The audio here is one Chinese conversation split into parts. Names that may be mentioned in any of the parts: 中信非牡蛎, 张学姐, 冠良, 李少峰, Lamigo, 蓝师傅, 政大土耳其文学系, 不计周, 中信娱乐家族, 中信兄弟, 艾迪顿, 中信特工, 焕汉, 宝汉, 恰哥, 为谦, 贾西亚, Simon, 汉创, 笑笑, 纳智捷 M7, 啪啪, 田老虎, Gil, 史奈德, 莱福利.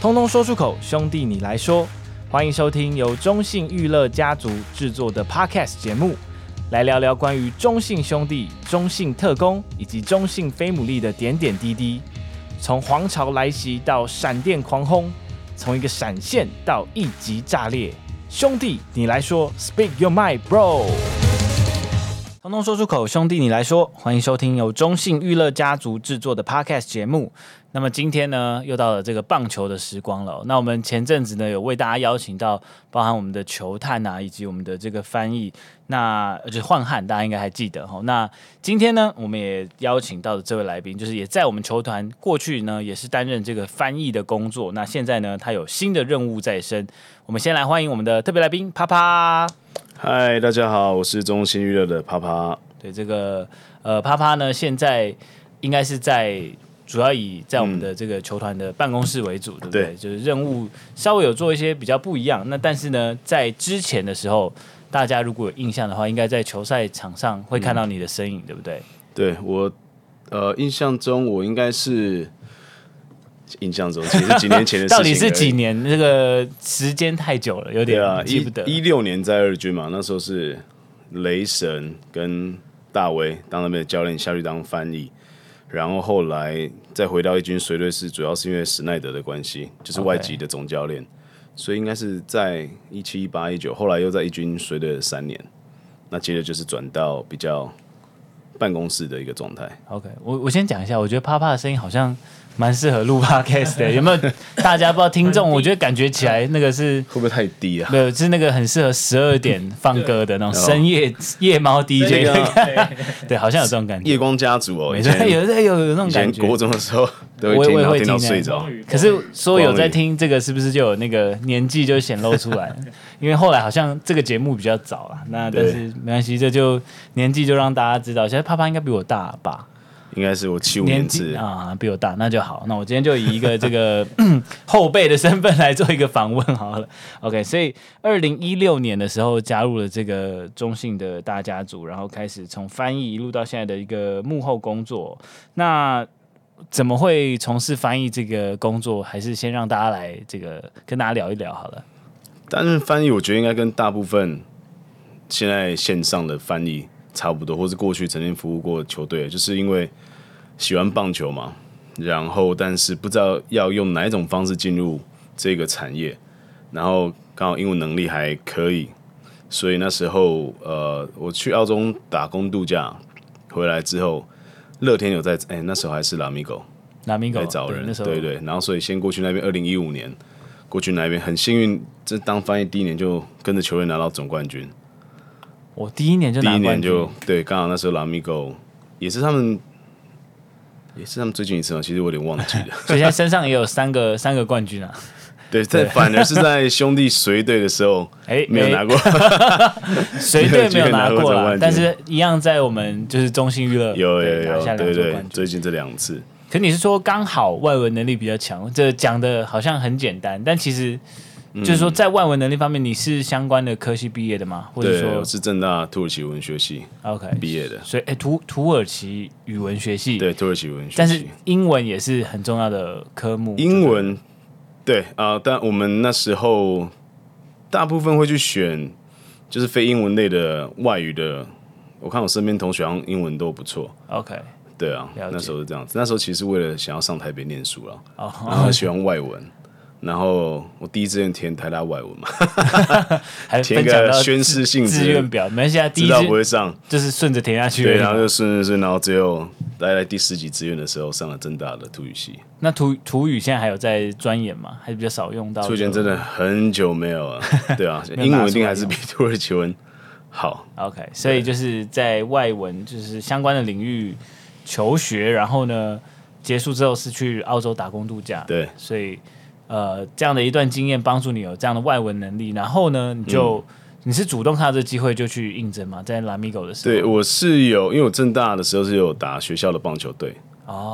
通通说出口，兄弟你来说。欢迎收听由中信娱乐家族制作的 Podcast 节目，来聊聊关于中信兄弟、中信特工以及中信非牡蛎的点点滴滴。从皇潮来袭到闪电狂轰，从一个闪现到一击炸裂，兄弟你来说 ，Speak your mind, bro。通通说出口，兄弟你来说，欢迎收听由中信娱乐家族制作的 Podcast 节目。那么今天呢，又到了这个棒球的时光了。那我们前阵子呢，有为大家邀请到包含我们的球探啊，以及我们的这个翻译，那就是焕汉，大家应该还记得哈。那今天呢，我们也邀请到的这位来宾，就是也在我们球团过去呢，也是担任这个翻译的工作。那现在呢，他有新的任务在身。我们先来欢迎我们的特别来宾啪啪。嗨，大家好，我是中信娱乐的啪啪。对，这个啪啪呢，现在应该是在主要以在我们的这个球团的办公室为主，对不对？对，就是任务稍微有做一些比较不一样。那但是呢，在之前的时候，大家如果有印象的话，应该在球赛场上会看到你的身影，对不对？对，我印象中我应该是。印象中其实几年前的事情，到底是几年？这个时间太久了，有点记不得。16年在二军嘛，那时候是雷神跟大威当那边的教练下去当翻译，然后后来再回到一军随队，是主要是因为史奈德的关系，就是外籍的总教练， 所以应该是在17、18、19，后来又在一军随队了3年，那接着就是转到比较办公室的一个状态。OK， 我先讲一下，我觉得啪啪的声音好像。蛮适合录 podcast 的，有没有？大家不知道听众，我觉得感觉起来那个是会不会太低啊？没有，是那个很适合12点放歌的那种深夜夜猫 DJ， 对，好像有这种感觉。夜光家族哦，没错，有那种感觉。以前国中的时候，我也会听到睡着。可是说有在听这个，是不是就有那个年纪就显露出来？因为后来好像这个节目比较早啊，那但是没关系，这就年纪就让大家知道。现在啪啪应该比我大吧？应该是我75年制啊，比我大，那就好。那我今天就以一个这个后辈的身份来做一个访问好了。OK， 所以2016年的时候加入了这个中信的大家族，然后开始从翻译一路到现在的一个幕后工作。那怎么会从事翻译这个工作？还是先让大家来这个跟大家聊一聊好了。担任翻译，我觉得应该跟大部分现在线上的翻译。差不多，或是过去曾经服务过球队，就是因为喜欢棒球嘛，然后但是不知道要用哪一种方式进入这个产业，然后刚好英文能力还可以，所以那时候我去澳洲打工度假回来之后，乐天有在那时候还是 Lamigo 来找人，对，然后所以先过去那边2015年过去那边很幸运，这当翻译第一年就跟着球队拿到总冠军。我第一年就拿冠军，对，刚好那时候 Lamigo 也是他们最近一次嘛，其实我有点忘记了。所以现在身上也有三个冠军啊。对，但反而是在兄弟随队的时候，没有拿过，随队没有拿过啦，但是一样在我们就是中信娱乐有拿下2座冠军，最近这2次。可是你是说刚好外文能力比较强，这讲的好像很简单，但其实。就是说，在外文能力方面，你是相关的科系毕业的吗？或者说，我是政大土耳其文学系 OK 毕业的。所以，土耳其语文学系，对，土耳其文学系。但是英文也是很重要的科目。英文，对啊、但我们那时候大部分会去选，就是非英文类的外语的。我看我身边同学好像英文都不错。OK。对啊，那时候是这样子。那时候其实为了想要上台北念书了， 然后喜欢外文。然后我第一志愿填台大外文嘛，填个宣示性质志愿表，没关系啊，第一志愿不会上，就是顺着填下去。对，然后就顺，然后最后在第10几志愿的时候上了政大的土语系。那土语现在还有在钻研吗？还是比较少用到？土语真的很久没有了，对啊，英文一定还是比土耳其文好。OK， 所以就是在外文就是相关的领域求学，然后呢结束之后是去澳洲打工度假，对，所以。这样的一段经验帮助你有这样的外文能力，然后呢，你是主动看到这机会就去应征吗？在 Lamigo 的时候，对，我是有，因为我政大的时候是有打学校的棒球队，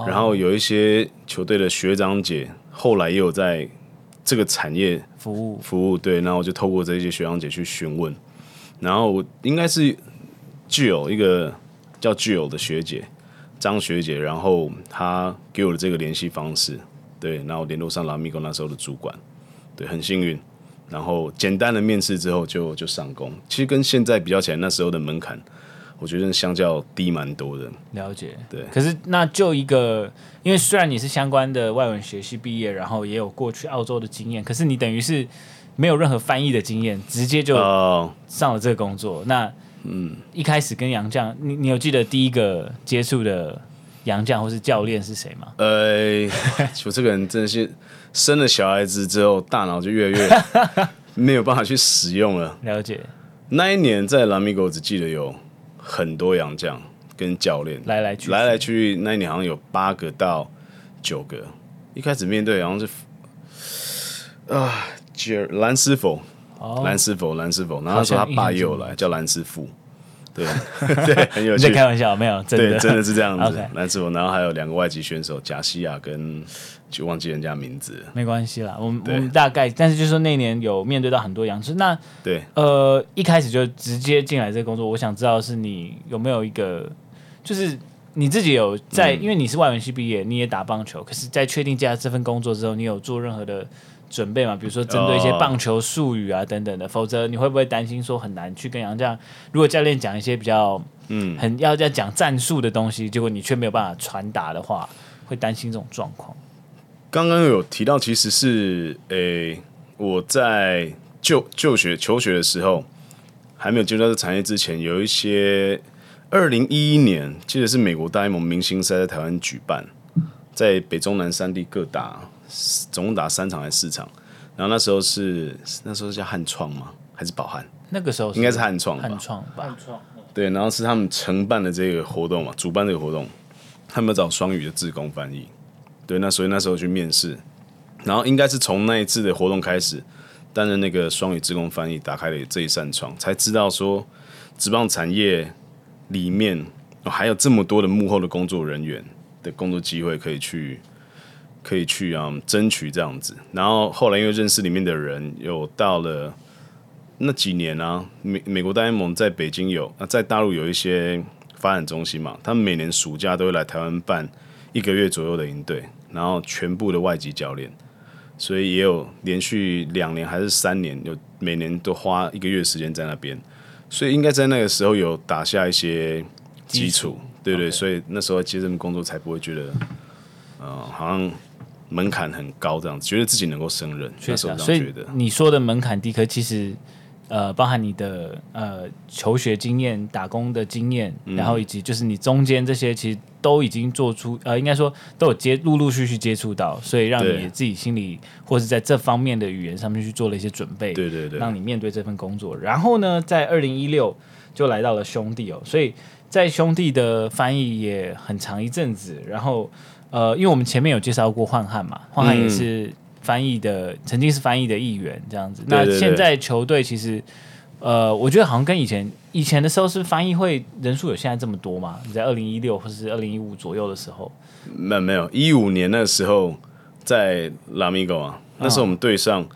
然后有一些球队的学长姐，后来也有在这个产业服务，对，然后我就透过这些学长姐去询问，然后我应该是Gil一个叫Gil的学姐，张学姐，然后她给我的这个联系方式。对，然后联络上 Lamigo 那时候的主管，对，很幸运。然后简单的面试之后就上工，其实跟现在比较起来，那时候的门槛我觉得相较低蛮多的。了解，对。可是那就一个，因为虽然你是相关的外文学系毕业，然后也有过去澳洲的经验，可是你等于是没有任何翻译的经验，直接就上了这个工作。那一开始跟洋将，你有记得第一个接触的洋将或是教练是谁吗？我这个人真的是生了小孩子之后，大脑就越来越没有办法去使用了。了解。那一年在 Lamigo 只记得有很多洋将跟教练来来去去，那一年好像有8个到9个。一开始面对好像是蓝师傅，然后那时候他爸也有来，叫蓝师傅，对对，很有趣。你在开玩笑？没有，真的，对，真的是这样子。Okay. 蓝师傅，然后还有2个外籍选手，贾西亚跟就忘记人家名字，没关系啦，我们大概，但是就是说那年有面对到很多洋将，那对一开始就直接进来这个工作，我想知道是你有没有一个，就是你自己有在，因为你是外文系毕业，你也打棒球，可是在确定接下来这份工作之后，你有做任何的准备嘛？比如说针对一些棒球术语啊等等的，否则你会不会担心说很难去跟洋将？如果教练讲一些比较很要讲战术的东西，结果你却没有办法传达的话，会担心这种状况？刚刚有提到，其实是我在求学的时候，还没有进入到这产业之前，有一些2011年，记得是美国大联盟明星赛在台湾举办，在北中南3地各打。总共打3场还是4场，然后那时候叫汉创吗？还是宝汉？那个时候应该是汉创吧。汉创。对，然后是他们承办的这个活动嘛，主办这个活动，他们找双语的志工翻译。对，那所以那时候去面试，然后应该是从那一次的活动开始，担任那个双语志工翻译，打开了这一扇窗，才知道说职棒产业里面还有这么多的幕后的工作人员的工作机会可以去争取这样子，然后后来因为认识里面的人，有到了那几年啊，美国大联盟在北京有，在大陆有一些发展中心嘛，他们每年暑假都会来台湾办1个月左右的营队，然后全部的外籍教练，所以也有连续2年还是3年，有每年都花1个月时间在那边，所以应该在那个时候有打下一些基础，对，okay. 所以那时候接这份工作才不会觉得好像门槛很高，这样子觉得自己能够胜任，那时候这样觉得。所以你说的门槛低，可其实包含你的求学经验、打工的经验，然后以及就是你中间这些，其实都已经做出应该说都有陆陆续续接触到，所以让你自己心里或是在这方面的语言上面去做了一些准备，对，让你面对这份工作。然后呢，在2016就来到了兄弟哦，所以在兄弟的翻译也很长一阵子，然后。因为我们前面有介绍过焕汉嘛，焕汉也是翻译的，曾经是翻译的一员这样子。那现在球队其实，我觉得好像跟以前的时候是翻译会人数有现在这么多嘛？你在2016或是2015左右的时候，没有15年那时候在 Lamigo 啊，那时候我们队上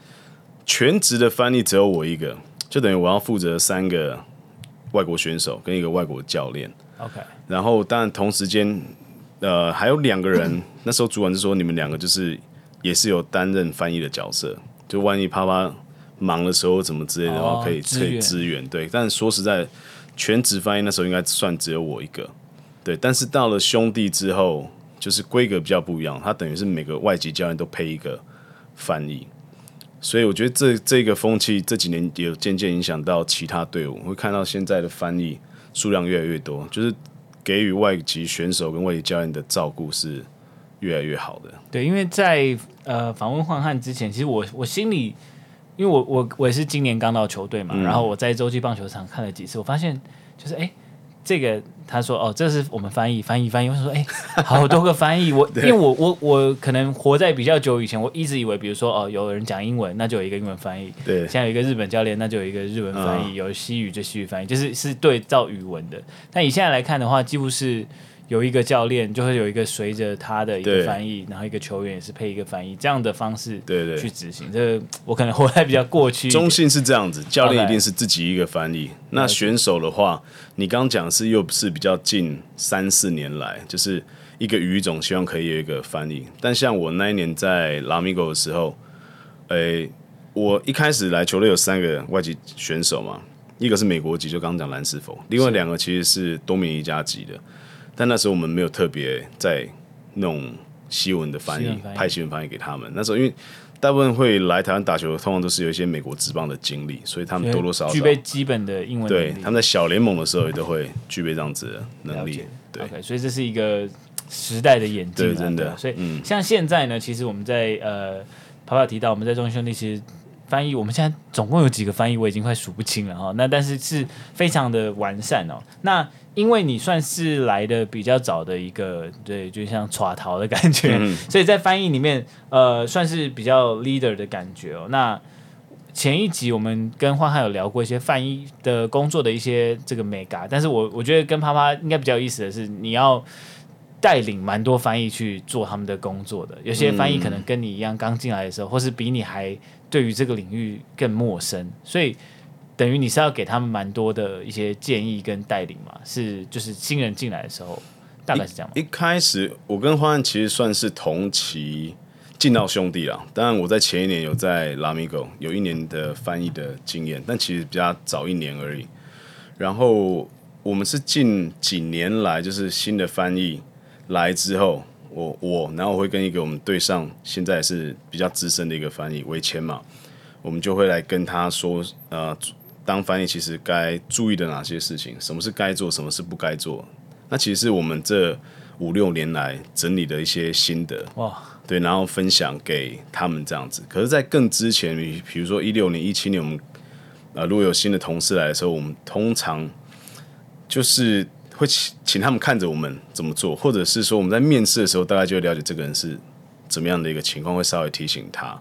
全职的翻译只有我一个，就等于我要负责3个外国选手跟一个外国教练。OK， 然后当然同时间。还有2个人，那时候主管是说你们2个就是也是有担任翻译的角色，就万一啪啪忙的时候怎么之类的话，可以支援。对，但说实在，全职翻译那时候应该算只有我一个。对，但是到了兄弟之后，就是规格比较不一样，他等于是每个外籍教练都配一个翻译，所以我觉得这个风气这几年也有渐渐影响到其他队伍，会看到现在的翻译数量越来越多，就是。给予外籍选手跟外籍教练的照顾是越来越好的。对，因为在访问焕汉之前，其实我心里，因为我也是今年刚到球队嘛，然后我在洲际棒球场看了几次，我发现就是这个他说这是我们翻译，我想说好多个翻译，因为我可能活在比较久以前，我一直以为比如说有人讲英文，那就有一个英文翻译，对，现在有一个日本教练，那就有一个日文翻译，有西语就西语翻译，就是对照语文的。但以现在来看的话，几乎是有一个教练就会有一个随着他的一个翻译，然后一个球员也是配一个翻译，这样的方式去执行。这我可能活在比较过去。中信是这样子，教练一定是自己一个翻译。Okay. 那选手的话，你刚讲是又是比较近3、4年来，就是一个语种希望可以有一个翻译。但像我那一年在 Lamigo 的时候，我一开始来球队有三个外籍选手嘛，一个是美国籍，就刚刚讲蓝斯福，另外两个其实是多米尼加籍的。但那时候我们没有特别在弄西文的翻译，派西文翻译给他们。那时候因为大部分会来台湾打球，通常都是有一些美国职棒的经历，所以他们多多少少具备基本的英文能力。对，他们在小联盟的时候也都会具备这样子的能力。对， okay， 所以这是一个时代的演进，真的。所以像现在呢，其实我们在跑跑提到我们在中信兄弟其实翻译，我们现在总共有几个翻译我已经快数不清了哈。那但是是非常的完善哦。那因为你算是来的比较早的一个，对，就像耍逃的感觉，所以在翻译里面算是比较 leader 的感觉哦。那前一集我们跟花花有聊过一些翻译的工作的一些这个美嘎，但是我觉得跟啪啪应该比较有意思的是，你要带领蛮多翻译去做他们的工作的。有些翻译可能跟你一样刚进来的时候，或是比你还对于这个领域更陌生，所以等于你是要给他们蛮多的一些建议跟带领嘛，是就是新人进来的时候大概是这样吗？一开始我跟花汉其实算是同期进到兄弟啦，当然我在前一年有在 Lamigo 有一年的翻译的经验，但其实比较早一年而已。然后我们是近几年来就是新的翻译来之后，然后我会跟一个我们队上现在是比较资深的一个翻译为谦嘛，我们就会来跟他说当翻译其实该注意的哪些事情，什么是该做，什么是不该做。那其实是我们这5-6年来整理的一些心得，对，然后分享给他们这样子。可是在更之前，比如说16年、17年我们如果有新的同事来的时候，我们通常就是会请他们看着我们怎么做，或者是说我们在面试的时候大概就会了解这个人是怎么样的一个情况，会稍微提醒他。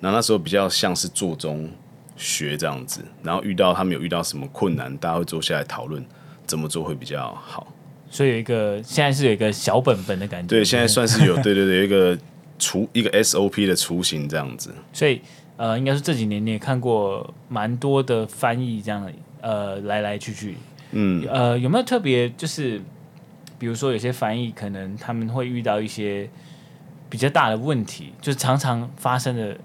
那时候比较像是做中学这样子，然后他们有遇到什么困难，大家会坐下来讨论怎么做会比较好。所以现在是有一个小本本的感觉。对，现在算是有对一个 SOP 的雏形这样子。所以应该说这几年你也看过蛮多的翻译这样来来去去。有没有特别就是比如说有些翻译可能他们会遇到一些比较大的问题，就是常常发生的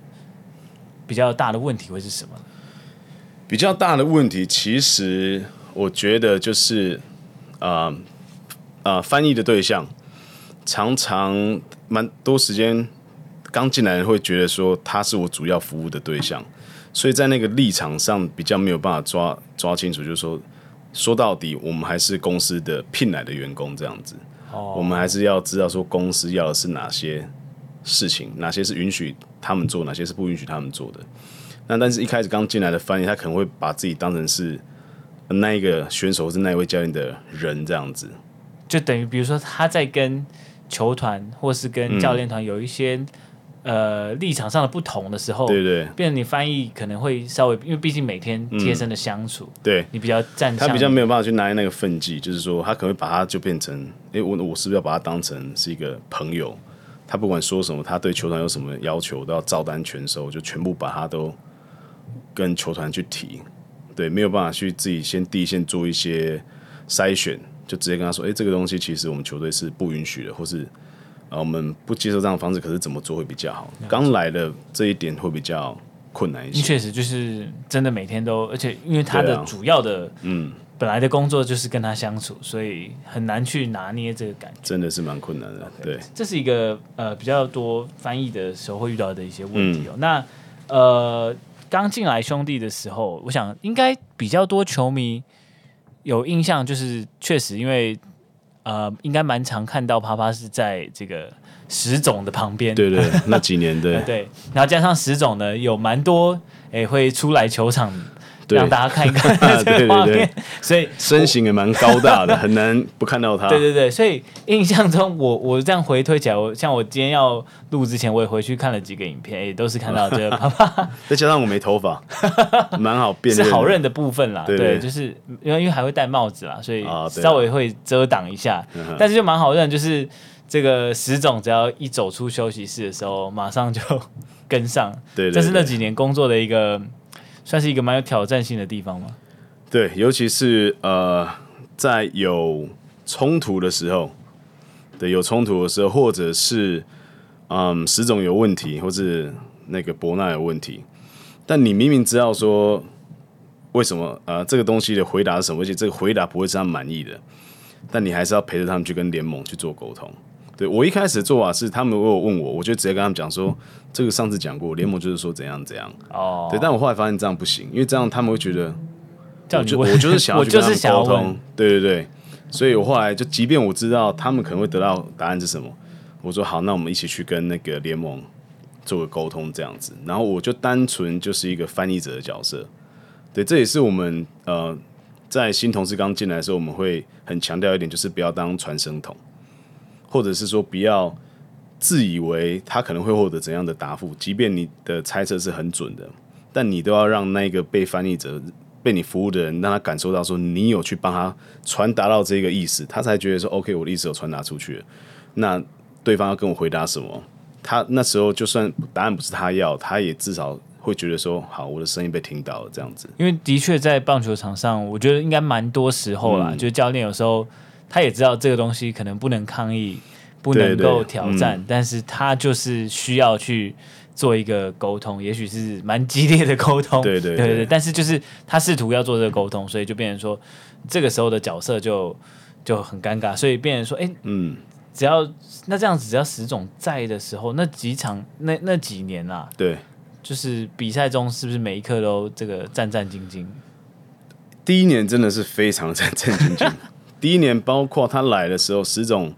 比较大的问题会是什么？比较大的问题其实我觉得就是翻译的对象常常蛮多时间刚进来人会觉得说他是我主要服务的对象，所以在那个立场上比较没有办法抓清楚，就是说到底我们还是公司的聘来的员工这样子，我们还是要知道说公司要的是哪些事情，哪些是允许他们做，哪些是不允许他们做的。那但是一开始刚进来的翻译他可能会把自己当成是那一个选手或是那一位教练的人这样子，就等于比如说他在跟球团或是跟教练团有一些立场上的不同的时候，对，变成你翻译可能会稍微，因为毕竟每天贴身的相处，对，你比较站向他比较没有办法去拿那个分际，就是说他可能会把他就变成，我是不是要把他当成是一个朋友？他不管说什么，他对球团有什么要求都要照单全收，就全部把他都跟球团去提，对，没有办法去自己先第一线做一些筛选，就直接跟他说，这个东西其实我们球队是不允许的，或是我们不接受这样的方式，可是怎么做会比较好？刚来的这一点会比较困难一些。确实，就是真的每天都，而且因为他的主要的本来的工作就是跟他相处，所以很难去拿捏这个感觉，真的是蛮困难的。Okay， 对，这是一个比较多翻译的时候会遇到的一些问题哦。那刚进来兄弟的时候，我想应该比较多球迷有印象，就是确实因为应该蛮常看到啪啪是在这个石总的旁边，对，那几年对对，然后加上石总呢有蛮多会出来球场让大家看一看这个画面，所以身形也蛮高大的，很难不看到他。对，所以印象中我这样回推起来，像我今天要录之前，我也回去看了几个影片，也都是看到这个啪啪，再加上我没头发，蛮好辨认，是好认的部分啦。对，就是因为还会戴帽子啦，所以稍微会遮挡一下，但是就蛮好认，就是这个石总只要一走出休息室的时候，马上就跟上。对，这是那几年工作的一个。算是一个蛮有挑战性的地方吗？对，尤其是在有冲突的时候，对，有冲突的时候，或者是石种有问题，或是那个伯纳有问题，但你明明知道说为什么这个东西的回答是什么，而且这个回答不会是他满意的，但你还是要陪着他们去跟联盟去做沟通。对，我一开始的做法是，他们如果问我，我就直接跟他们讲说，这个上次讲过，联盟就是说怎样怎样。哦，对，但我后来发现这样不行，因为这样他们会觉得，我就是想要去跟他们沟通，对对对，所以我后来就，即便我知道他们可能会得到答案是什么，我说好，那我们一起去跟那个联盟做个沟通这样子，然后我就单纯就是一个翻译者的角色。对，这也是我们在新同事刚进来的时候，我们会很强调一点，就是不要当传声筒。或者是说，不要自以为他可能会获得怎样的答复，即便你的猜测是很准的，但你都要让那个被翻译者、被你服务的人，让他感受到说你有去帮他传达到这个意思，他才觉得说 OK， 我的意思有传达出去了。那对方要跟我回答什么，他那时候就算答案不是他要，他也至少会觉得说好，我的声音被听到了这样子。因为的确在棒球场上，我觉得应该蛮多时候啦，就是教练有时候。他也知道这个东西可能不能抗议，不能够挑战，对对但是他就是需要去做一个沟通，也许是蛮激烈的沟通，对对 对, 对, 对但是就是他试图要做这个沟通，所以就变成说这个时候的角色就很尴尬，所以变成说，哎，只要那这样子，只要石总在的时候，那几场那几年啦、啊，对，就是比赛中是不是每一刻都这个战战兢兢？第一年真的是非常战战兢兢。第一年，包括他来的时候，石总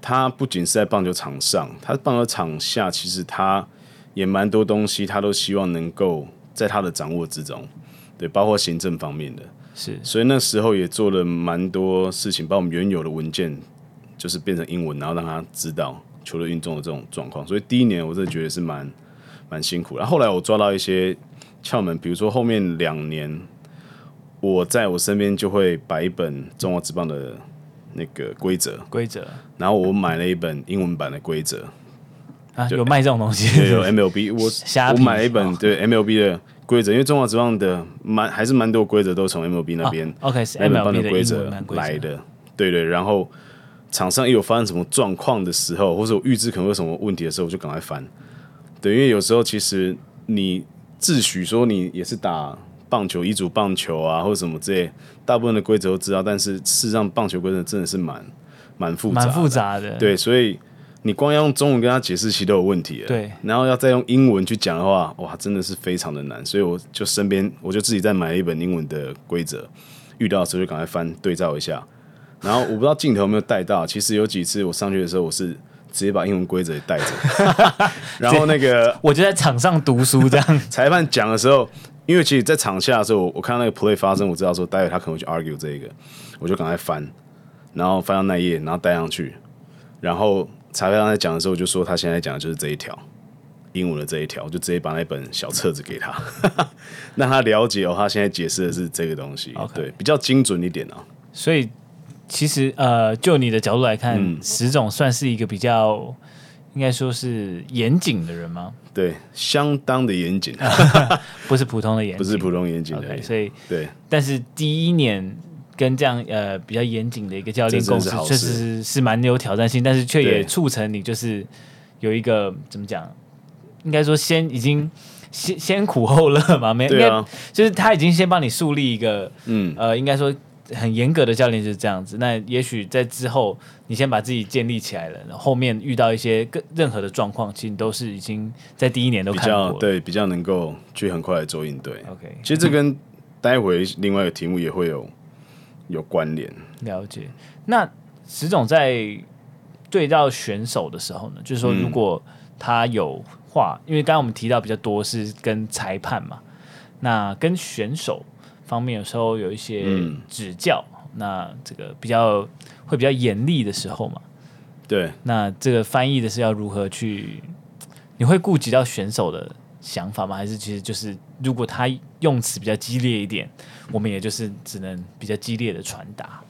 他不仅是在棒球场上，他棒球场下其实他也蛮多东西，他都希望能够在他的掌握之中，对，包括行政方面的，是，所以那时候也做了蛮多事情，把我们原有的文件就是变成英文，然后让他知道球队运动的这种状况。所以第一年我真的觉得是蛮辛苦。然后后来我抓到一些窍门，比如说后面两年。我在我身边就会摆一本中华职棒的那个规则，然后我买了一本英文版的规则啊，有卖这种东西，有 MLB， 我买了一本对 MLB 的规则，因为中华职棒的还是蛮多规则都从 MLB 那边、啊、OK 是 MLB 的规则来的，对对，然后场上一有发生什么状况的时候，或者我预知可能有什么问题的时候，我就赶快翻，对，因为有时候其实你自诩说你也是打。棒球、乙组棒球啊，或者什么之类，大部分的规则都知道，但是事实上棒球规则真的是蛮复杂的，对，所以你光要用中文跟他解释，其实都有问题了，对，然后要再用英文去讲的话，哇，真的是非常的难，所以我就自己再买了一本英文的规则，遇到的时候就赶快翻对照一下，然后我不知道镜头有没有带到，其实有几次我上去的时候，我是。直接把英文规则带着，然后那个我就在场上读书这样。裁判讲的时候，因为其实，在场下的时候，我看到那个 play 发生，我知道说待会他可能会去 argue 这个，我就赶快翻，然后翻到那一页，然后带上去，然后裁判在讲的时候，我就说他现在讲的就是这一条英文的这一条，我就直接把那本小册子给他，让他了解哦，他现在解释的是这个东西， okay. 对，比较精准一点啊。所以。其实就你的角度来看，石总算是一个比较应该说是严谨的人吗？对，相当的严谨，不是普通的严谨，不是普通严谨的。Okay, 所以对，但是第一年跟这样比较严谨的一个教练共事，确实是蛮有挑战性，但是却也促成你就是有一个怎么讲，应该说先苦后乐嘛，没对啊，就是他已经先帮你树立一个应该说。很严格的教练就是这样子，那也许在之后你先把自己建立起来了，后面遇到一些任何的状况，其实你都是已经在第一年都看过了，比较能够去很快的做应对。Okay. 其实这跟待会另外一个题目也会有关联。了解。那石总在对到选手的时候呢，就是说如果他有话，因为刚刚我们提到比较多是跟裁判嘛，那跟选手。方面有时候有一些指教，那这个比较严厉的时候嘛，对，那这个翻译的是要如何去？你会顾及到选手的想法吗？还是其实就是如果他用词比较激烈一点，我们也就是只能比较激烈的传达？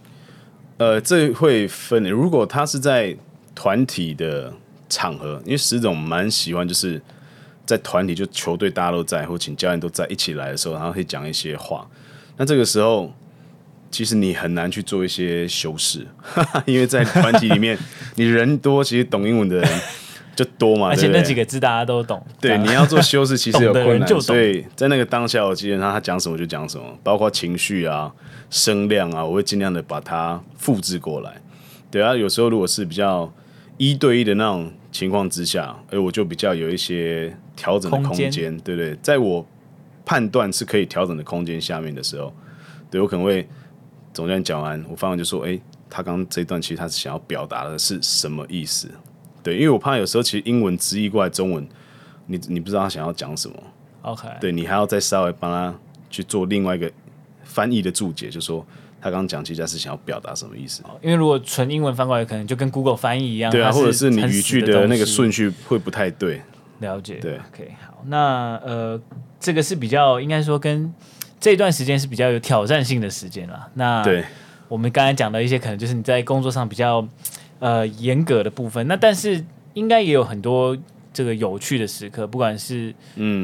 这会分。如果他是在团体的场合，因为石总蛮喜欢就是。在团体就球队大家都在，或请教练都在一起来的时候，然后会讲一些话。那这个时候，其实你很难去做一些修饰，因为在团体里面你人多，其实懂英文的人就多嘛，而且那几个字大家都懂，对，你要做修饰其实有困难，所以在那个当下我基本上他讲什么就讲什么，包括情绪啊声量啊，我会尽量的把它复制过来。对啊，有时候如果是比较一对一的那种情况之下，我就比较有一些调整的空间，对不对？在我判断是可以调整的空间下面的时候，对，我可能会总教练讲完，我方案就说，他刚刚这一段其实他是想要表达的是什么意思？对，因为我怕有时候其实英文直译过来中文，你不知道他想要讲什么。OK， 对，你还要再稍微帮他去做另外一个翻译的注解，就说他刚刚讲其实他是想要表达什么意思。因为如果纯英文翻过来，可能就跟 Google 翻译一样，对啊，或者是你语句的那个顺序会不太对。了解，对 ，OK， 好，那这个是比较应该说跟这段时间是比较有挑战性的时间啦。那对我们刚才讲的一些，可能就是你在工作上比较严格的部分，那但是应该也有很多这个有趣的时刻，不管是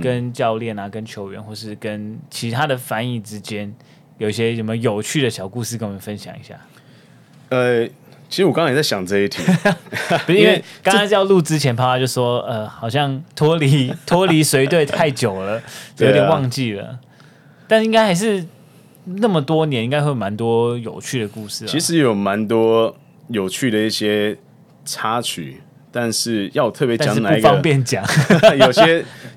跟教练啊、跟球员，或是跟其他的翻译之间，有一些什么有趣的小故事跟我们分享一下。其实我刚才也在想这一题，不是因为刚刚要录之前，啪啪就说好像脱离随队太久了，有点忘记了。但应该还是那么多年，应该会蛮多有趣的故事。其实有蛮多有趣的一些插曲，但是要特别讲哪一个不方便讲，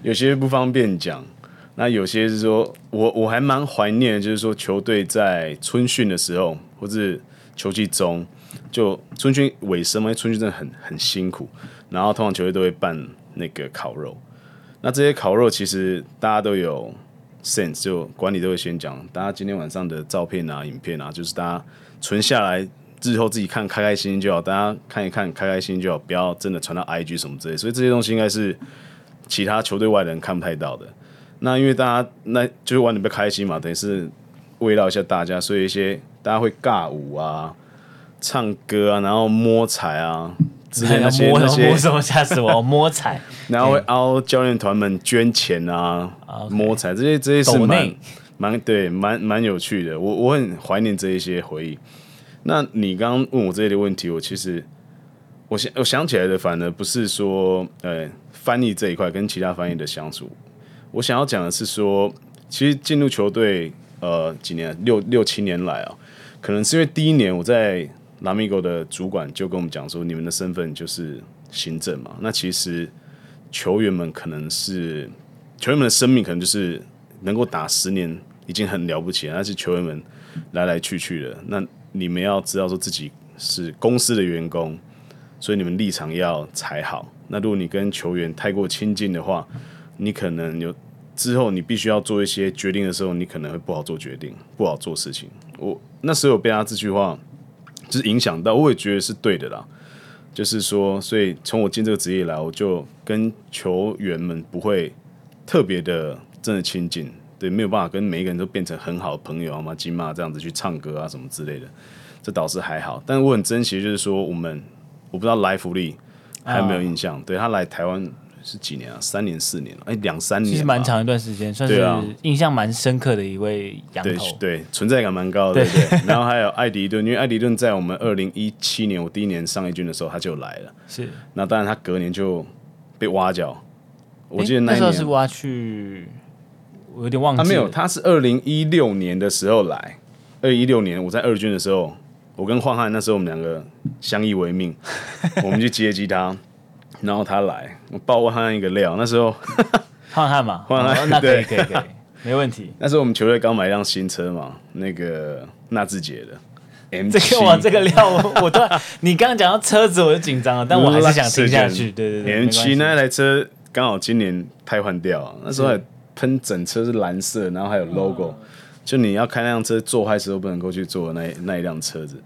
有些不方便讲。那有些是说我还蛮怀念的，就是说球队在春训的时候，或是球季中，就春训尾声嘛，春训真的很辛苦。然后通常球队都会办那个烤肉，那这些烤肉其实大家都有。sense 就管理都会先讲，大家今天晚上的照片啊、影片啊，就是大家存下来，日后自己看开开心心就好，大家看一看开开心心就好，不要真的传到 IG 什么之类的。所以这些东西应该是其他球队外的人看不太到的。那因为大家那就是玩得比较开心嘛，等于是慰劳一下大家，所以一些大家会尬舞啊、唱歌啊，然后摸彩啊。摸什么吓死我！摸彩，然后会凹教练团们捐钱啊，摸彩这些是蛮有趣的，我很怀念这一些回忆。那你刚刚问我这些问题，我想起来的反而不是说翻译这一块跟其他翻译的相处，我想要讲的是说，其实进入球队几年6-7年来啊，可能是因为第一年我在。Lamigo 的主管就跟我们讲说，你们的身份就是行政嘛。那其实球员们的生命可能就是能够打10年已经很了不起了，但是球员们来来去去的。那你们要知道说自己是公司的员工，所以你们立场要才好。那如果你跟球员太过亲近的话，你可能之后你必须要做一些决定的时候，你可能会不好做决定，不好做事情。我那时候有被他这句话。就是影响到，我也觉得是对的啦。就是说，所以从我进这个职业以来，我就跟球员们不会特别的真的亲近，对，没有办法跟每一个人都变成很好的朋友啊嘛，金马这样子去唱歌啊什么之类的，这倒是还好。但我很珍惜，就是说我不知道来福利还有没有印象？对，他来台湾是几年啊？3-4年，2-3年，其实蛮长一段时间，算是印象蛮深刻的一位洋头，对，存在感蛮高的，对。然后还有艾迪顿，因为艾迪顿在我们2017年我第一年上一军的时候他就来了，是。那当然他隔年就被挖角，我记得那一年那时候是挖去，我有点忘记了。他没有，他是2016年的时候来，2016年我在二军的时候，我跟焕汉那时候我们两个相依为命，我们去接机他。然后他来，我爆万汉一个料。那时候，换汉嘛，换汉、那可以，没问题。那时候我们球队刚买一辆新车嘛，那个纳智捷的 M7。这个料我都，你刚刚讲到车子我就紧张了，但我还是想听下去。对 M7 那台车刚好今年汰换掉了，那时候还喷整车是蓝色，然后还有 logo，就你要开那辆车做坏事都不能够去做的那一辆车子。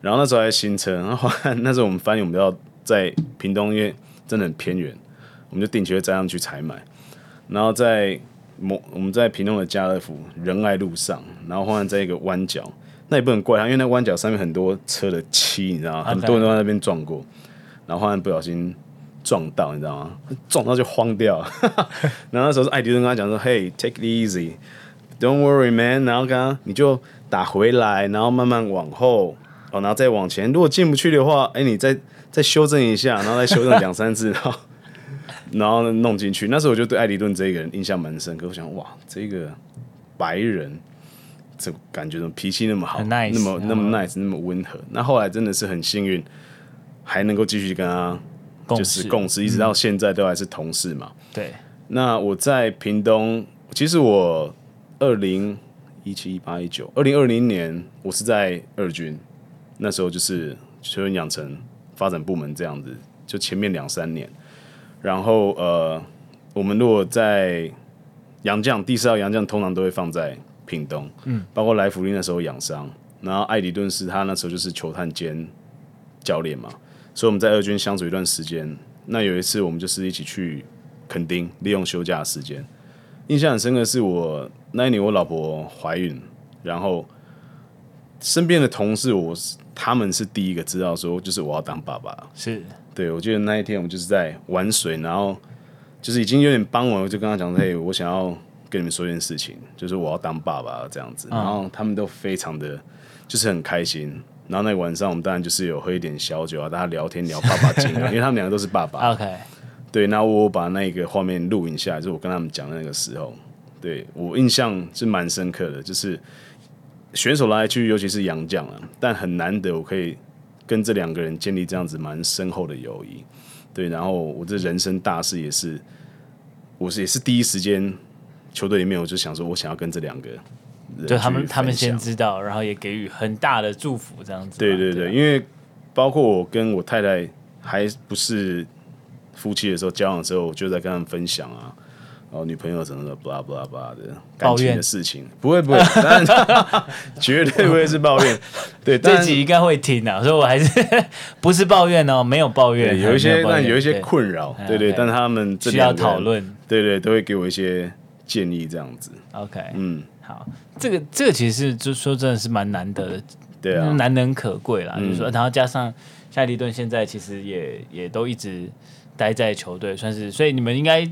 然后那时候还新车，然后那时候我们翻译我们都要在屏东，因为真的很偏远，我们就定期会载他们去采买，然后我们在屏东的家乐福仁爱路上，然后换在一个弯角，那也不能怪他，因为那弯角上面很多车的漆，你知道吗？ Okay. 很多人都在那边撞过，然后换不小心撞到，你知道吗？撞到就慌掉了。然后那时候艾迪顿跟他讲说：“Hey, take it easy， Don't worry, man。然后刚刚你就打回来，然后慢慢往后，哦，然后再往前。如果进不去的话，哎，你再修正一下，然后再修正两三次，然后弄进去。那时候我就对艾迪顿这一个人印象蛮深刻。我想，哇，这个白人，这感觉脾气那么好， nice, 那么 nice， 那么温和。那后来真的是很幸运，还能够继续跟他就是共事，一直到现在都还是同事嘛。对。那我在屏东，其实我2017、18、19、2020年，我是在二军，那时候就是球员养成发展部门这样子，就前面2-3年。然后我们如果在洋将第4号洋将，通常都会放在屏东，包括莱福利那时候养伤，然后艾迪顿是他那时候就是球探兼教练嘛，所以我们在二军相处一段时间。那有一次我们就是一起去垦丁，利用休假的时间。印象很深刻的是我那一年我老婆怀孕，然后身边的同事他们是第一个知道说就是我要当爸爸。是，对，我记得那一天我们就是在玩水，然后就是已经有点傍晚，我就跟他讲说，嘿，我想要跟你们说一件事情，就是我要当爸爸这样子。然后他们都非常的就是很开心。然后那个晚上我们当然就是有喝一点小酒啊，大家聊天聊爸爸经啊，因为他们两个都是爸爸。OK。对，那我把那个画面录影下来，就是我跟他们讲的那个时候，对，我印象是蛮深刻的。就是选手来去，尤其是洋将啊，但很难得我可以跟这两个人建立这样子蛮深厚的友谊。对，然后我这人生大事也是，我也是第一时间球队里面，我就想说，我想要跟这两个人，就他们先知道，然后也给予很大的祝福，这样子。对对 对，因为包括我跟我太太还不是夫妻的时候，交往的时候，我就在跟他们分享啊，然后女朋友什么的 ，blah blah blah 的感情的事情，不会，但绝对不会是抱怨。对，这集应该会听啊，所以我还是不是抱怨哦，没有抱怨，有一些但有一些困扰，对对，但他们需要讨论，对对，都会给我一些建议这样子。OK， 嗯，好，这个其实就说真的是蛮难得的，对啊，难能可贵啦。就是说，然后加上夏利顿现在其实也都一直待在球队，算是，所以你们应该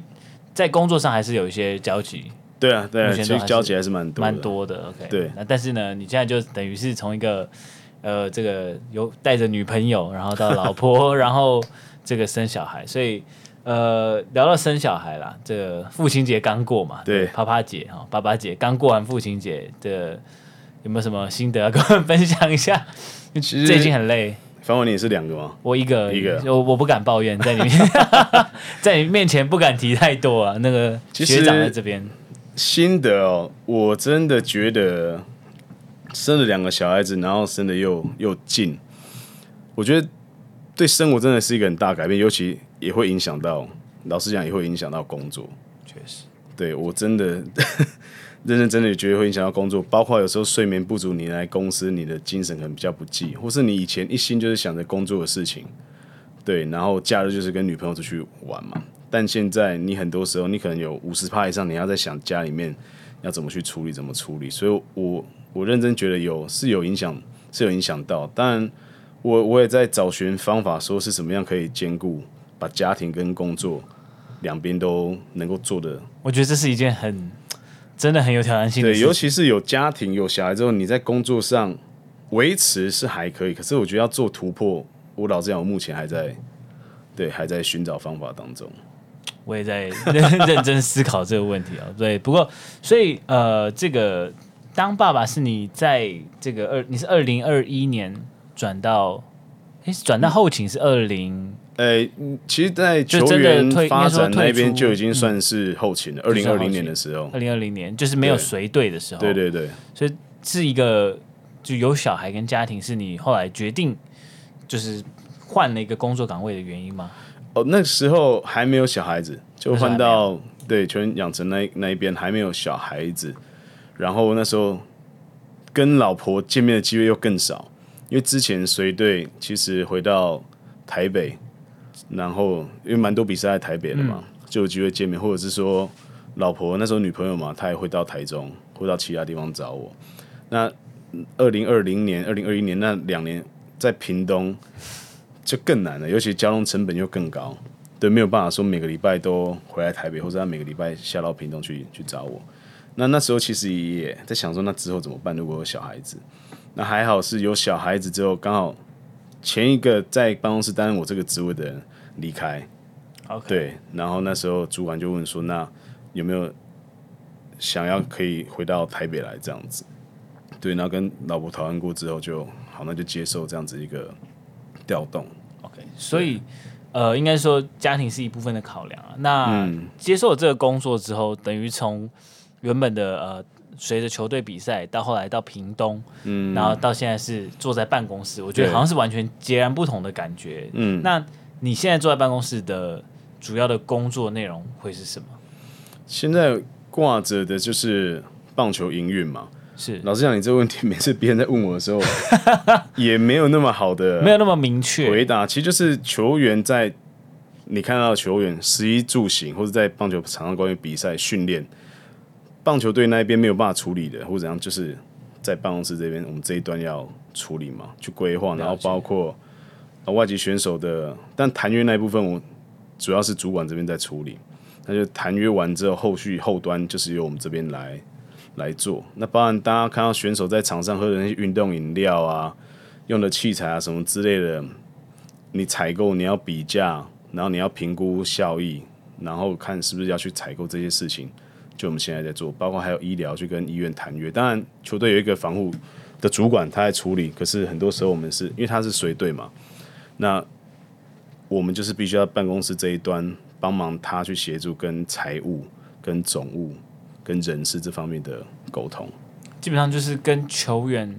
在工作上还是有一些交集。对啊，对啊，其实交集还是蛮多的。OK， 对。那但是呢，你现在就等于是从一个这个有带着女朋友，然后到老婆，然后这个生小孩，所以聊到生小孩啦，这个父亲节刚过嘛，对，爸爸节刚过完父亲节，这有没有什么心得要跟我们分享一下？最近很累。反正你也是2个吗？我一个，我不敢抱怨，在你在你面前不敢提太多啊。那个学长在这边心得哦，我真的觉得生了2个小孩子，然后生的又近，我觉得对生活真的是一个很大改变，尤其也会影响到，老实讲也会影响到工作。确实，对，我真的真的觉得会影响到工作，包括有时候睡眠不足，你来公司你的精神可能比较不济，或是你以前一心就是想着工作的事情，对，然后假日就是跟女朋友出去玩嘛。但现在你很多时候你可能有 50% 以上，你要在想家里面要怎么处理，所以我认真觉得是有影响到。当然我也在找寻方法，说是怎么样可以兼顾把家庭跟工作两边都能够做的。我觉得这是一件真的很有挑战性的事情，对，尤其是有家庭有小孩之后，你在工作上维持是还可以，可是我觉得要做突破，我老实讲，我目前还在寻找方法当中。我也在认真思考这个问题啊、哦，对，不过所以这个当爸爸是你在这个你是2021年转到后勤是20。其实，在球员发展那边就已经算是后勤了。2020年的时候，2020年就是没有随队的时候，对，所以是一个就有小孩跟家庭，是你后来决定就是换了一个工作岗位的原因吗？哦，那时候还没有小孩子，就换到对球员养成那一边还没有小孩子，然后那时候跟老婆见面的机会又更少，因为之前随队其实回到台北。然后因为蛮多比赛在台北的嘛，就有机会见面，或者是说老婆那时候女朋友嘛，她也会到台中，会到其他地方找我。那2020年、2021年那2年在屏东就更难了，尤其交通成本又更高，对，没有办法说每个礼拜都回来台北，或者她每个礼拜下到屏东去找我。那时候其实也在想说，那之后怎么办？如果有小孩子，那还好是有小孩子之后，刚好前一个在办公室担任我这个职位的人离开， okay. 对，然后那时候主管就问说，那有没有想要可以回到台北来这样子？对，然后跟老婆讨论过之后就好，那就接受这样子一个调动。OK， 所以应该说家庭是一部分的考量啊。那接受了这个工作之后，等于从原本的随着球队比赛到后来到屏东，然后到现在是坐在办公室，我觉得好像是完全截然不同的感觉。嗯，那你现在坐在办公室的主要的工作内容会是什么？现在挂着的就是棒球营运嘛。是，老实讲，你这个问题每次别人在问我的时候，也没有那么好的，没有那么明确回答。其实就是球员在你看到的球员食衣住行，或者在棒球场上关于比赛训练，棒球队那边没有办法处理的，或者怎样，就是在办公室这边我们这一端要处理嘛，去规划，然后包括外籍选手的，但谈约那一部分我主要是主管这边在处理。那就谈约完之后，后续后端就是由我们这边来做，那包含大家看到选手在场上喝的那些运动饮料啊，用的器材啊什么之类的，你采购你要比价，然后你要评估效益，然后看是不是要去采购这些事情，就我们现在在做，包括还有医疗去跟医院谈约。当然，球队有一个防护的主管他在处理，可是很多时候我们是因为他是随队嘛，那我们就是必须要办公室这一端帮忙他去协助跟财务、跟总务、跟人事这方面的沟通，基本上就是跟球员，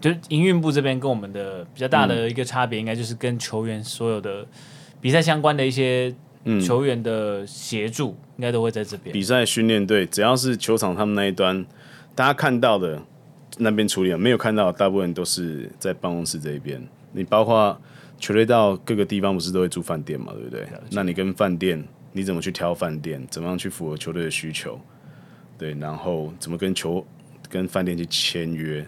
就是营运部这边跟我们的比较大的一个差别，应该就是跟球员所有的比赛相关的一些球员的协助，应该都会在这边。比赛训练队只要是球场他们那一端，大家看到的那边处理了，没有看到的大部分都是在办公室这一边。你包括球队到各个地方不是都会住饭店嘛，对不对？那你跟饭店你怎么去挑饭店，怎么样去符合球队的需求？对，然后怎么跟饭店去签约，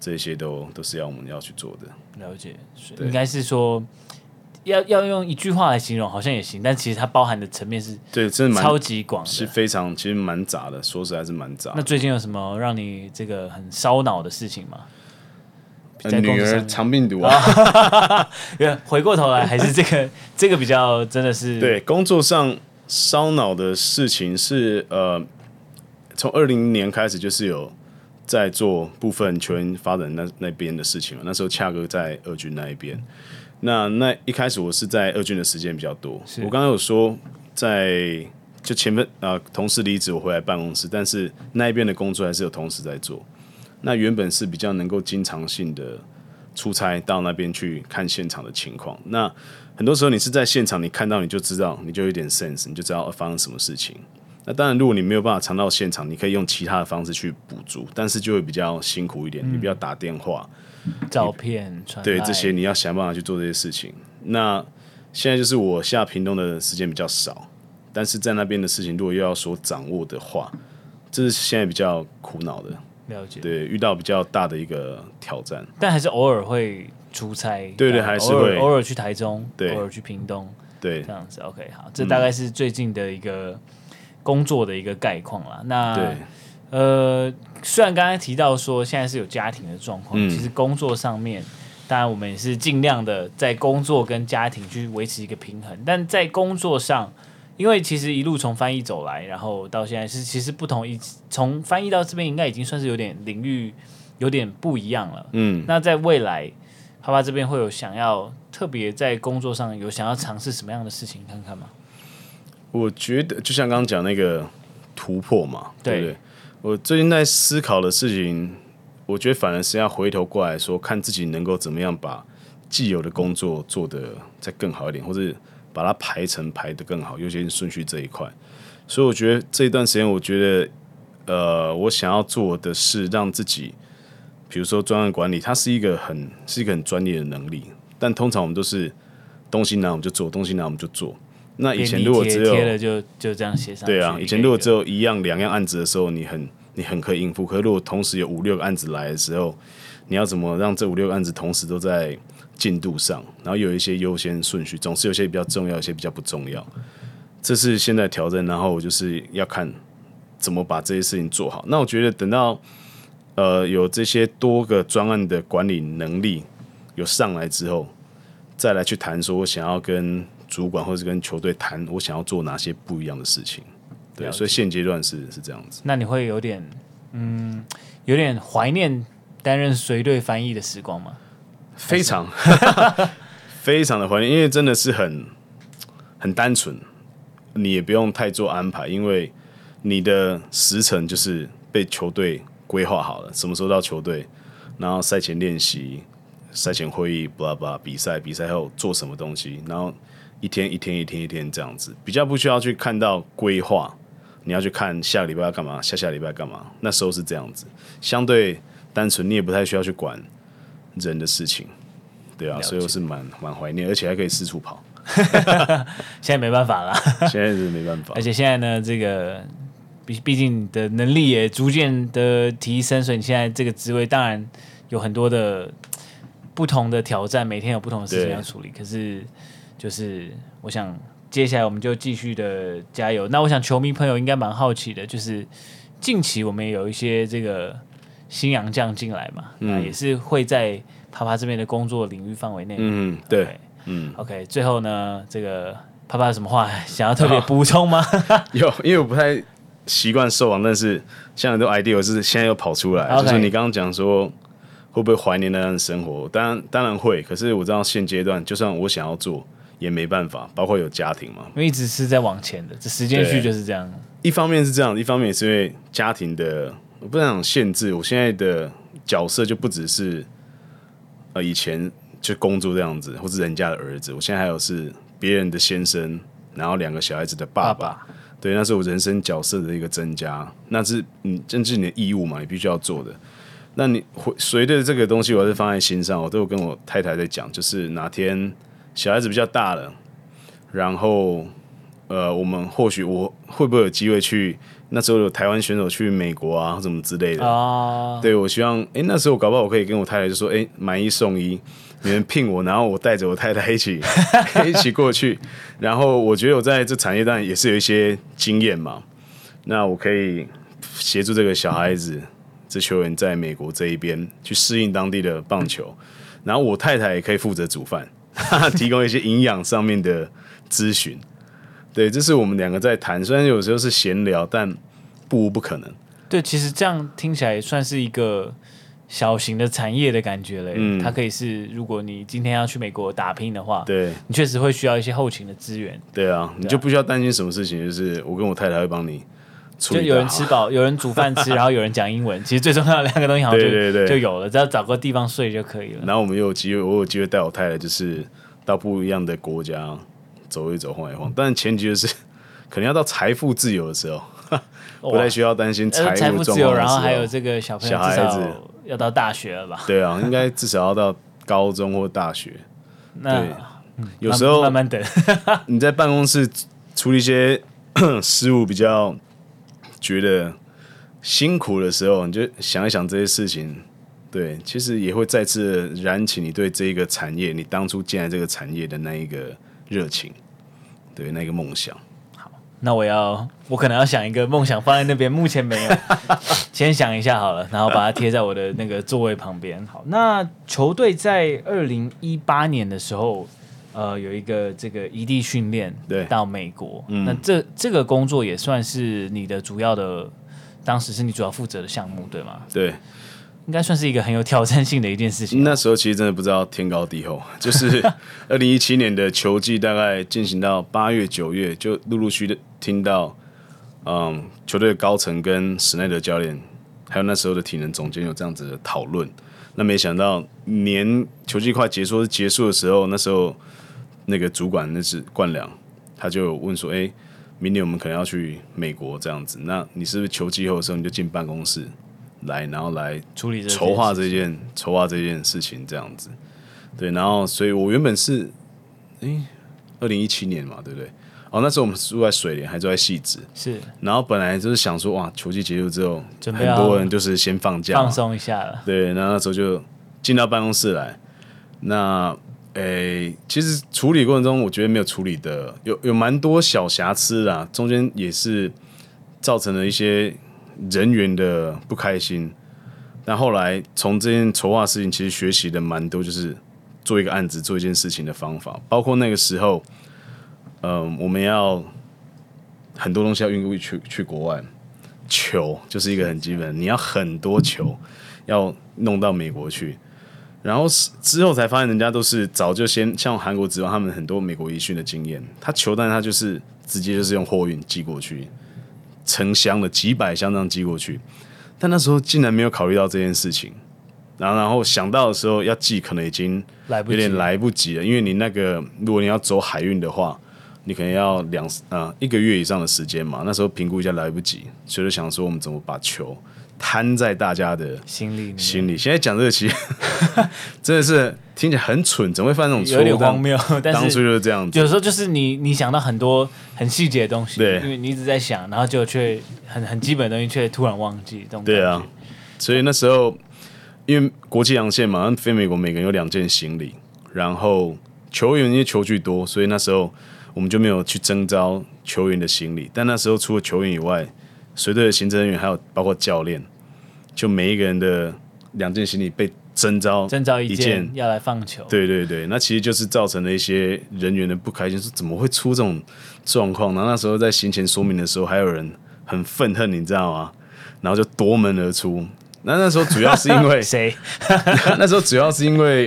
这些都是要我们要去做的。了解，应该是说要用一句话来形容，好像也行，但其实它包含的层面是，对，真的超级广的，是非常其实蛮杂的，说实在是蛮杂的。那最近有什么让你这个很烧脑的事情吗？女儿肠病毒啊，回过头来还是这个比较真的是对工作上烧脑的事情是从2020年开始，就是有在做部分球员发展那边的事情嘛。那时候恰哥在二军那一边，那一开始我是在二军的时间比较多。我刚刚有说在就前面同事离职，我回来办公室，但是那一边的工作还是有同事在做。那原本是比较能够经常性的出差到那边去看现场的情况。那很多时候你是在现场，你看到你就知道，你就有点 sense， 你就知道发生什么事情。那当然，如果你没有办法常到现场，你可以用其他的方式去补足，但是就会比较辛苦一点。你比较打电话、照片、传对这些，你要想办法去做这些事情。那现在就是我下屏东的时间比较少，但是在那边的事情，如果又要说掌握的话，这是现在比较苦恼的。了解，对，遇到比较大的一个挑战，但还是偶尔会出差。对对，还是会偶尔去台中，对，偶尔去屏东，对，这样子。OK， 好，这大概是最近的一个。工作的一个概况啦，那虽然刚才提到说现在是有家庭的状况，其实工作上面，当然我们也是尽量的在工作跟家庭去维持一个平衡，但在工作上，因为其实一路从翻译走来，然后到现在是其实不同从翻译到这边应该已经算是有点领域有点不一样了，那在未来爸爸这边会有想要特别在工作上有想要尝试什么样的事情看看吗？我觉得就像刚刚讲那个突破嘛， 对不对？我最近在思考的事情，我觉得反而是要回头过来说，看自己能够怎么样把既有的工作做得再更好一点，或者把它排得更好，尤其是顺序这一块。所以我觉得这一段时间，我觉得我想要做的是让自己，比如说专案管理，它是一个很专业的能力，但通常我们都是东西拿我们就做，东西拿我们就做。那以前如果只有贴了就这样写上去，对啊，以前如果只有一样两样案子的时候，你很可以应付。可是如果同时有5-6个案子来的时候，你要怎么让这5-6个案子同时都在进度上，然后有一些优先顺序，总是有些比较重要，有些比较不重要，这是现在挑战。然后我就是要看怎么把这些事情做好。那我觉得等到有这些多个专案的管理能力有上来之后，再来去谈说我想要跟主管或是跟球队谈我想要做哪些不一样的事情。对，所以现阶段是这样子。那你会有点怀念担任随队翻译的时光吗？非常非常的怀念，因为真的是很单纯，你也不用太做安排，因为你的时程就是被球队规划好了，什么时候到球队，然后赛前练习、赛前会议、blah blah， 比赛后做什么东西，然后一天这样子，比较不需要去看到规划，你要去看下个礼拜要干嘛，下下礼拜要干嘛，那时候是这样子，相对单纯，你也不太需要去管人的事情，对啊，所以我是蛮怀念，而且还可以四处跑。现在没办法了，现在是没办法，而且现在呢，这个毕竟你的能力也逐渐的提升，所以你现在这个职位当然有很多的不同的挑战，每天有不同的事情要处理。可是就是我想接下来我们就继续的加油。那我想球迷朋友应该蛮好奇的，就是近期我们也有一些这个新洋将进来嘛，那也是会在啪啪这边的工作领域范围内。嗯，对。Okay，OK， 最后呢，这个啪啪有什么话想要特别补充吗？有，因为我不太习惯受访，但是像很多 idea 是现在又跑出来， okay。 就是你刚刚讲说会不会怀念那样的生活，当然会，可是我知道现阶段就算我想要做也没办法，包括有家庭嘛，因为一直是在往前的，这时间序就是这样。一方面是这样，一方面也是因为家庭的，我不想限制，我现在的角色就不只是以前。就工作这样子，或是人家的儿子，我现在还有是别人的先生，然后两个小孩子的爸爸，对，那是我人生角色的一个增加，那是你的义务嘛，你必须要做的。那你随着这个东西，我还是放在心上，我都有跟我太太在讲，就是哪天小孩子比较大了，然后我们或许我会不会有机会去那时候有台湾选手去美国啊，什么之类的啊？ 对，我希望，那时候搞不好我可以跟我太太就说，买一送一。你们聘我，然后我带着我太太一起过去，然后我觉得我在这产业当然也是有一些经验嘛，那我可以协助这个小孩子，这球员在美国这一边去适应当地的棒球，然后我太太也可以负责煮饭，提供一些营养上面的咨询。对，这是我们两个在谈，虽然有时候是闲聊，但不无不可能。对，其实这样听起来也算是一个小型的产业的感觉了，它可以是如果你今天要去美国打拼的话，对，你确实会需要一些后勤的资源。对啊，你就不需要担心什么事情，就是我跟我太太会帮你处理，就有人吃饱，有人煮饭吃，然后有人讲英文。其实最重要的两个东西好像 就有了，只要找个地方睡就可以了。然后我有机会带我太太，就是到不一样的国家走一走、晃一晃，但前提就是可能要到财富自由的时候，不太需要担心财富自由，然后还有这个小朋友至少要到大学了吧？对啊，应该至少要到高中或大学。那对，有时候慢慢等。你在办公室处理一些事务比较觉得辛苦的时候，你就想一想这些事情。对，其实也会再次燃起你对这个产业，你当初进来这个产业的那一个热情，对，那个梦想。那我可能要想一个梦想放在那边，目前没有，先想一下好了，然后把它贴在我的那个座位旁边。好，那球队在2018年的时候，有一个这个移地训练到美国，那这个工作也算是你的主要的，当时是你主要负责的项目，对吗？对，应该算是一个很有挑战性的一件事情。那时候其实真的不知道天高地厚，就是2017年的球季大概进行到8月、9月，就陆陆续续的听到，球队的高层跟史奈德教练，还有那时候的体能总监有这样子的讨论。那没想到年球季快结束的时候，那时候那个主管那是冠良，他就问说：“明年我们可能要去美国这样子，那你是不是球季后的时候你就进办公室？”然后来处理筹划这件事情这样子，对，然后所以我原本是2017年嘛，对不对？哦，那时候我们住在水莲，还住在汐止，是。然后本来就是想说，哇，球季结束之后，很多人就是先放假，放松一下了。对，那时候就进到办公室来，那其实处理过程中，我觉得没有处理的有蛮多小瑕疵啦，中间也是。造成了一些人员的不开心。但后来从这件筹划事情，其实学习的蛮多，就是做一个案子、做一件事情的方法。包括那个时候，我们要很多东西要运过去国外，球就是一个很基本的，你要很多球要弄到美国去。然后之后才发现，人家都是早就先像韩国职棒，他们很多美国移训的经验，他球但他就是直接就是用货运寄过去，成箱的几百箱这样寄过去。但那时候竟然没有考虑到这件事情，然后想到的时候要寄，可能已经有点来不及了，因为你那个如果你要走海运的话，你可能要1个月以上的时间嘛。那时候评估一下来不及，所以就想说我们怎么把球摊在大家的心里。现在讲这个其实真的是听起来很蠢，怎么会犯这种错误？有点荒谬，但当初就是这样子。有时候就是你想到很多很细节的东西，对，因为你一直在想，然后就却很基本的东西却突然忘记。对啊，所以那时候因为国际航线嘛，飞美国每个人有2件行李，然后球员因为球具多，所以那时候我们就没有去征召球员的行李。但那时候除了球员以外，随队的行政人员还有包括教练，就每一个人的2件行李被征召一件要来放球。对对对，那其实就是造成了一些人员的不开心，说怎么会出这种状况。然后那时候在行前说明的时候，还有人很愤恨，你知道吗？然后就夺门而出。那时候主要是因为谁？那时候主要是因为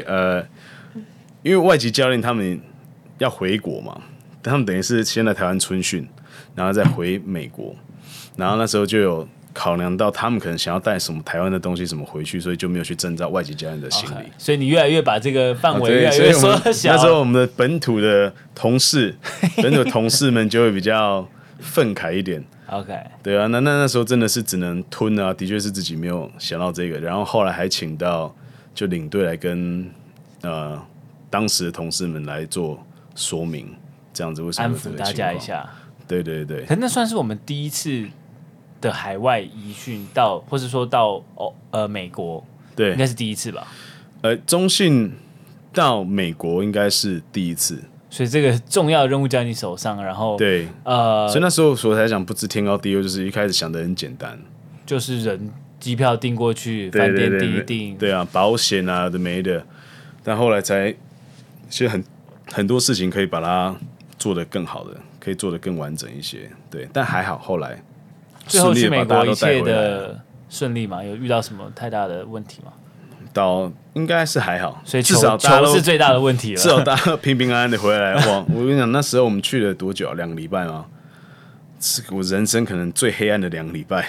因为外籍教练他们要回国嘛，他们等于是先来台湾春训，然后再回美国。然后那时候就有考量到他们可能想要带什么台湾的东西什么回去，所以就没有去征召外籍教练的行李。Okay, 所以你越来越把这个范围越来越缩小。那时候我们的本土的同事们就会比较愤慨一点。OK， 对啊，那时候真的是只能吞啊，的确是自己没有想到这个。然后后来还请到就领队来跟当时的同事们来做说明，这样子为什么安抚大家一下。对对对，可是那算是我们第一次的海外移训到，或是说到美国，对，应该是第一次吧。中信到美国应该是第一次，所以这个重要的任务在你手上，然后对，所以那时候所才讲不知天高地厚，就是一开始想的很简单，就是人机票订过去，饭店订一订，对啊，保险啊的没的，但后来才其实很多事情可以把它做得更好的。可以做得更完整一些，对，但还好后来最后去美国一切的顺利嘛？有遇到什么太大的问题吗？应该是还好，所以至少球是最大的问题了。至少大家平平安安的回来。哇，我跟你讲，那时候我们去了多久啊？2个礼拜吗？是我人生可能最黑暗的2个礼拜，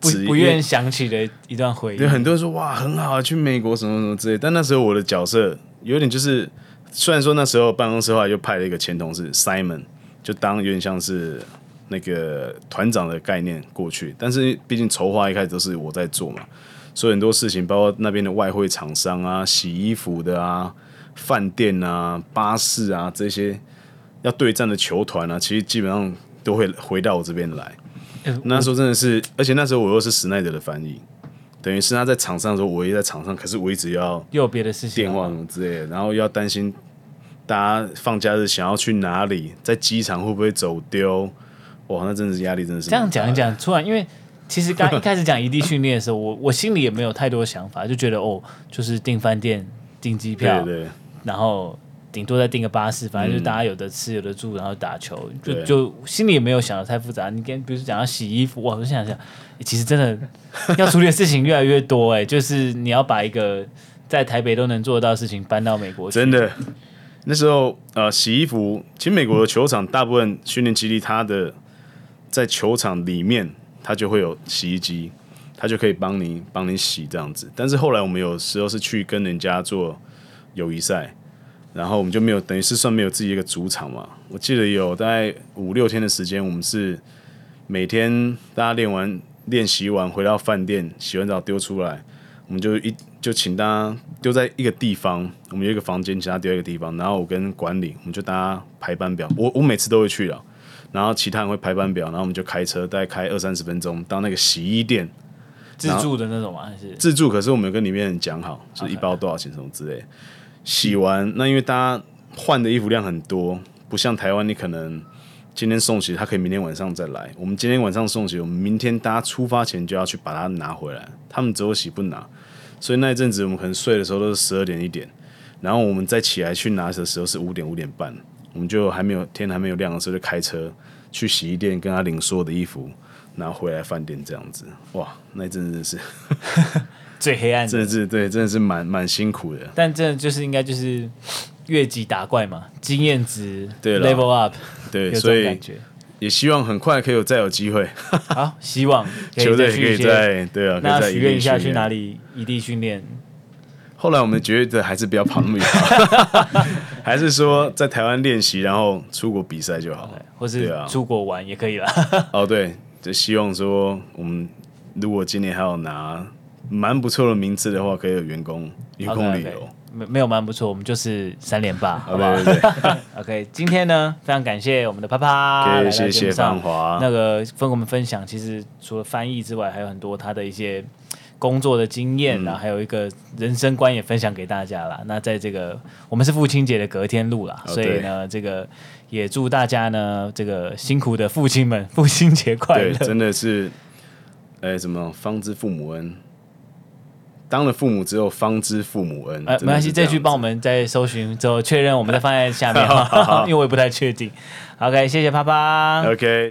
不愿想起的一段回忆。对，很多人说哇很好啊，去美国什么什么之类，但那时候我的角色有点就是，虽然说那时候办公室后来就派了一个前同事 Simon。就当有点像是那个团长的概念过去，但是毕竟筹划一开始都是我在做嘛，所以很多事情包括那边的外汇厂商啊、洗衣服的啊、饭店啊、巴士啊这些要对战的球团啊，其实基本上都会回到我这边来。那时候真的是，而且那时候我又是史奈德的翻译，等于是他在场上的时候，我也在场上，可是我一直要又有别的事情，电话什么之类的，然后又要担心。大家放假日想要去哪里？在机场会不会走丢？哇，那真的是压力，真的是这样讲一讲。突然，因为其实刚一开始讲异地训练的时候，我心里也没有太多想法，就觉得哦，就是订饭店、订机票，对对，然后顶多再订个巴士，反正就大家有的吃、有的住，然后打球，就心里也没有想的太复杂。你跟比如说讲到洗衣服，哇，我想想，其实真的要处理的事情越来越多，就是你要把一个在台北都能做到的事情搬到美国去，真的。那时候洗衣服，其实美国的球场大部分训练基地，它的在球场里面，它就会有洗衣机，它就可以帮你洗这样子。但是后来我们有时候是去跟人家做友谊赛，然后我们就没有，等于是算没有自己一个主场嘛。我记得有大概5-6天的时间，我们是每天大家练习完回到饭店，洗完澡丢出来，我们就请大家丢在一个地方，我们有一个房间，请他丢在一个地方。然后我跟管理，我们就大家排班表，我每次都会去了，然后其他人会排班表，然后我们就开车，大概开20-30分钟到那个洗衣店，自助的那种吗？还是自助？可是我们有跟里面人讲好，就是一包多少钱什么之类的。洗完，那因为大家换的衣服量很多，不像台湾，你可能今天送齐，他可以明天晚上再来。我们今天晚上送齐，我们明天大家出发前就要去把它拿回来。他们只有洗不拿，所以那一阵子我们可能睡的时候都是12点1点，然后我们再起来去拿的时候是5点5点半，我们就还没有天还没有亮的时候就开车去洗衣店跟他领所有的衣服，拿回来饭店这样子。哇，那一阵子是最黑暗的，真的是对，真的是蛮辛苦的。但真的就是应该就是越级打怪嘛，经验值 level up， 对，所以也希望很快可以再有机会。好，希望球队可以再对啊，那许愿一下去哪里异地训练？后来我们觉得还是不要跑那么远，还是说在台湾练习，然后出国比赛就好， okay， 或是出国玩也可以了。哦，对，就希望说我们如果今年还有拿蛮不错的名次的话，可以有员工旅游。Okay, okay.没有蛮不错，我们就是3连霸，好不好？ OK， 今天呢，非常感谢我们的啪啪，谢谢范华，那个跟我们分享，其实除了翻译之外，还有很多他的一些工作的经验，然后还有一个人生观也分享给大家啦。那在这个我们是父亲节的隔天录啦，所以呢，这个也祝大家呢，这个辛苦的父亲们，父亲节快乐！对，真的是，什么方知父母恩。当了父母之后，方知父母恩。没关系，这句帮我们再搜寻之后确认，我们再放在下面，因为我也不太确定。OK， 谢谢啪啪。OK。